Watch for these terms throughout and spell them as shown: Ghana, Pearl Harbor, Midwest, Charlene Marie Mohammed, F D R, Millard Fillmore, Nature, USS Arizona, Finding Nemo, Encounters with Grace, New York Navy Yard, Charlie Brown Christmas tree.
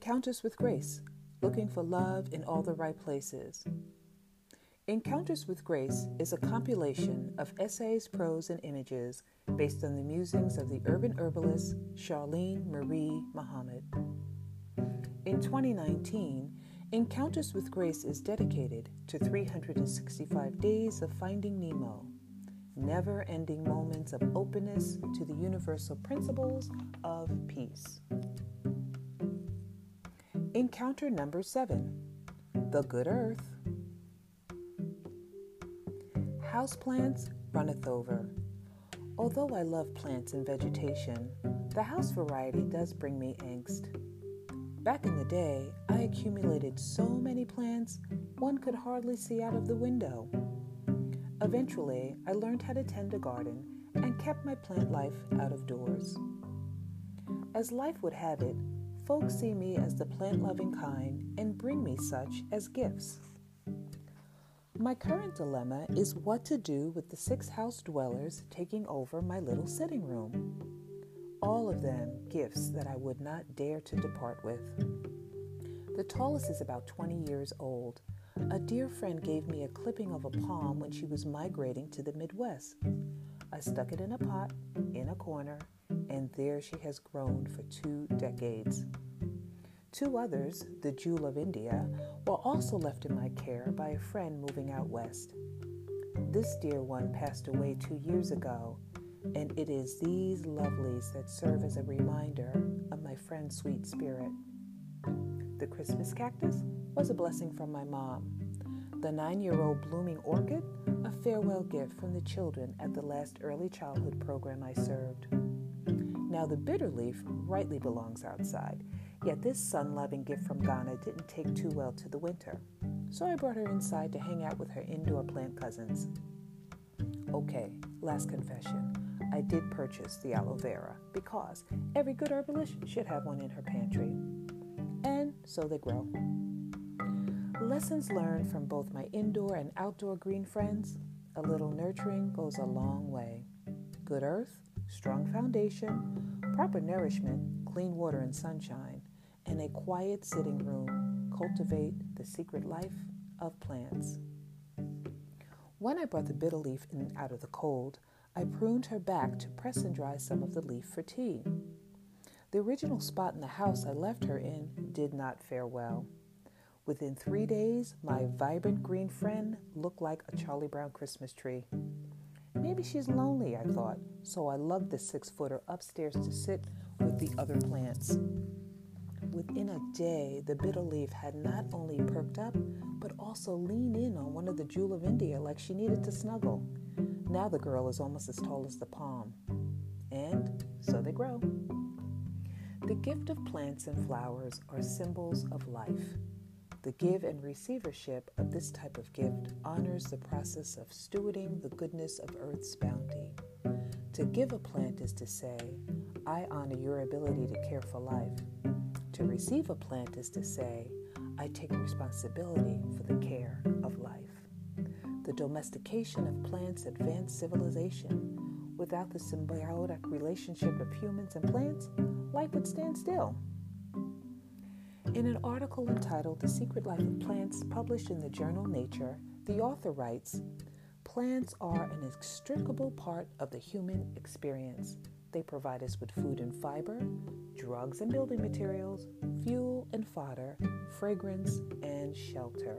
Encounters with Grace, looking for love in all the right places. Encounters with Grace is a compilation of essays, prose, and images based on the musings of the urban herbalist Charlene Marie Mohammed. In 2019, Encounters with Grace is dedicated to 365 days of Finding Nemo, never-ending moments of openness to the universal principles of peace. Encounter number 7, the good earth. Houseplants runneth over. Although I love plants and vegetation, the house variety does bring me angst. Back in the day, I accumulated so many plants, one could hardly see out of the window. Eventually, I learned how to tend a garden and kept my plant life out of doors. As life would have it, folks see me as the plant-loving kind and bring me such as gifts. My current dilemma is what to do with the 6 house dwellers taking over my little sitting room. All of them gifts that I would not dare to depart with. The tallest is about 20 years old. A dear friend gave me a clipping of a palm when she was migrating to the Midwest. I stuck it in a pot, in a corner, and there she has grown for 2 decades. 2 others, the jewel of India, were also left in my care by a friend moving out west. This dear one passed away 2 years ago, and it is these lovelies that serve as a reminder of my friend's sweet spirit. The Christmas cactus was a blessing from my mom. The 9-year-old blooming orchid, a farewell gift from the children at the last early childhood program I served. Now the bitter leaf rightly belongs outside, yet this sun-loving gift from Ghana didn't take too well to the winter, so I brought her inside to hang out with her indoor plant cousins. Okay, last confession. I did purchase the aloe vera because every good herbalist should have one in her pantry. And so they grow. Lessons learned from both my indoor and outdoor green friends. A little nurturing goes a long way. Good earth, strong foundation, proper nourishment, clean water and sunshine, and a quiet sitting room cultivate the secret life of plants. When I brought the bitter leaf in out of the cold, I pruned her back to press and dry some of the leaf for tea. The original spot in the house I left her in did not fare well. Within 3 days, my vibrant green friend looked like a Charlie Brown Christmas tree. Maybe she's lonely, I thought, so I lugged the 6-footer upstairs to sit with the other plants. Within a day, the bitter leaf had not only perked up, but also leaned in on one of the jewel of India like she needed to snuggle. Now the girl is almost as tall as the palm. And so they grow. The gift of plants and flowers are symbols of life. The give and receivership of this type of gift honors the process of stewarding the goodness of Earth's bounty. To give a plant is to say, I honor your ability to care for life. To receive a plant is to say, I take responsibility for the care of life. The domestication of plants advanced civilization. Without the symbiotic relationship of humans and plants, life would stand still. In an article entitled The Secret Life of Plants, published in the journal Nature, the author writes, plants are an inextricable part of the human experience. They provide us with food and fiber, drugs and building materials, fuel and fodder, fragrance and shelter.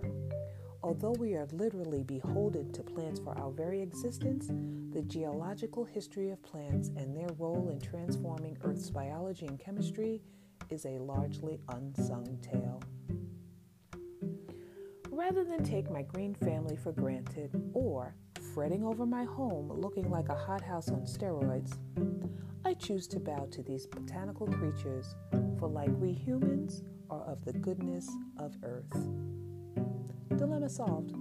Although we are literally beholden to plants for our very existence, the geological history of plants and their role in transforming Earth's biology and chemistry is a largely unsung tale. Rather than take my green family for granted or fretting over my home looking like a hothouse on steroids, I choose to bow to these botanical creatures, for like we humans are of the goodness of Earth. Dilemma solved.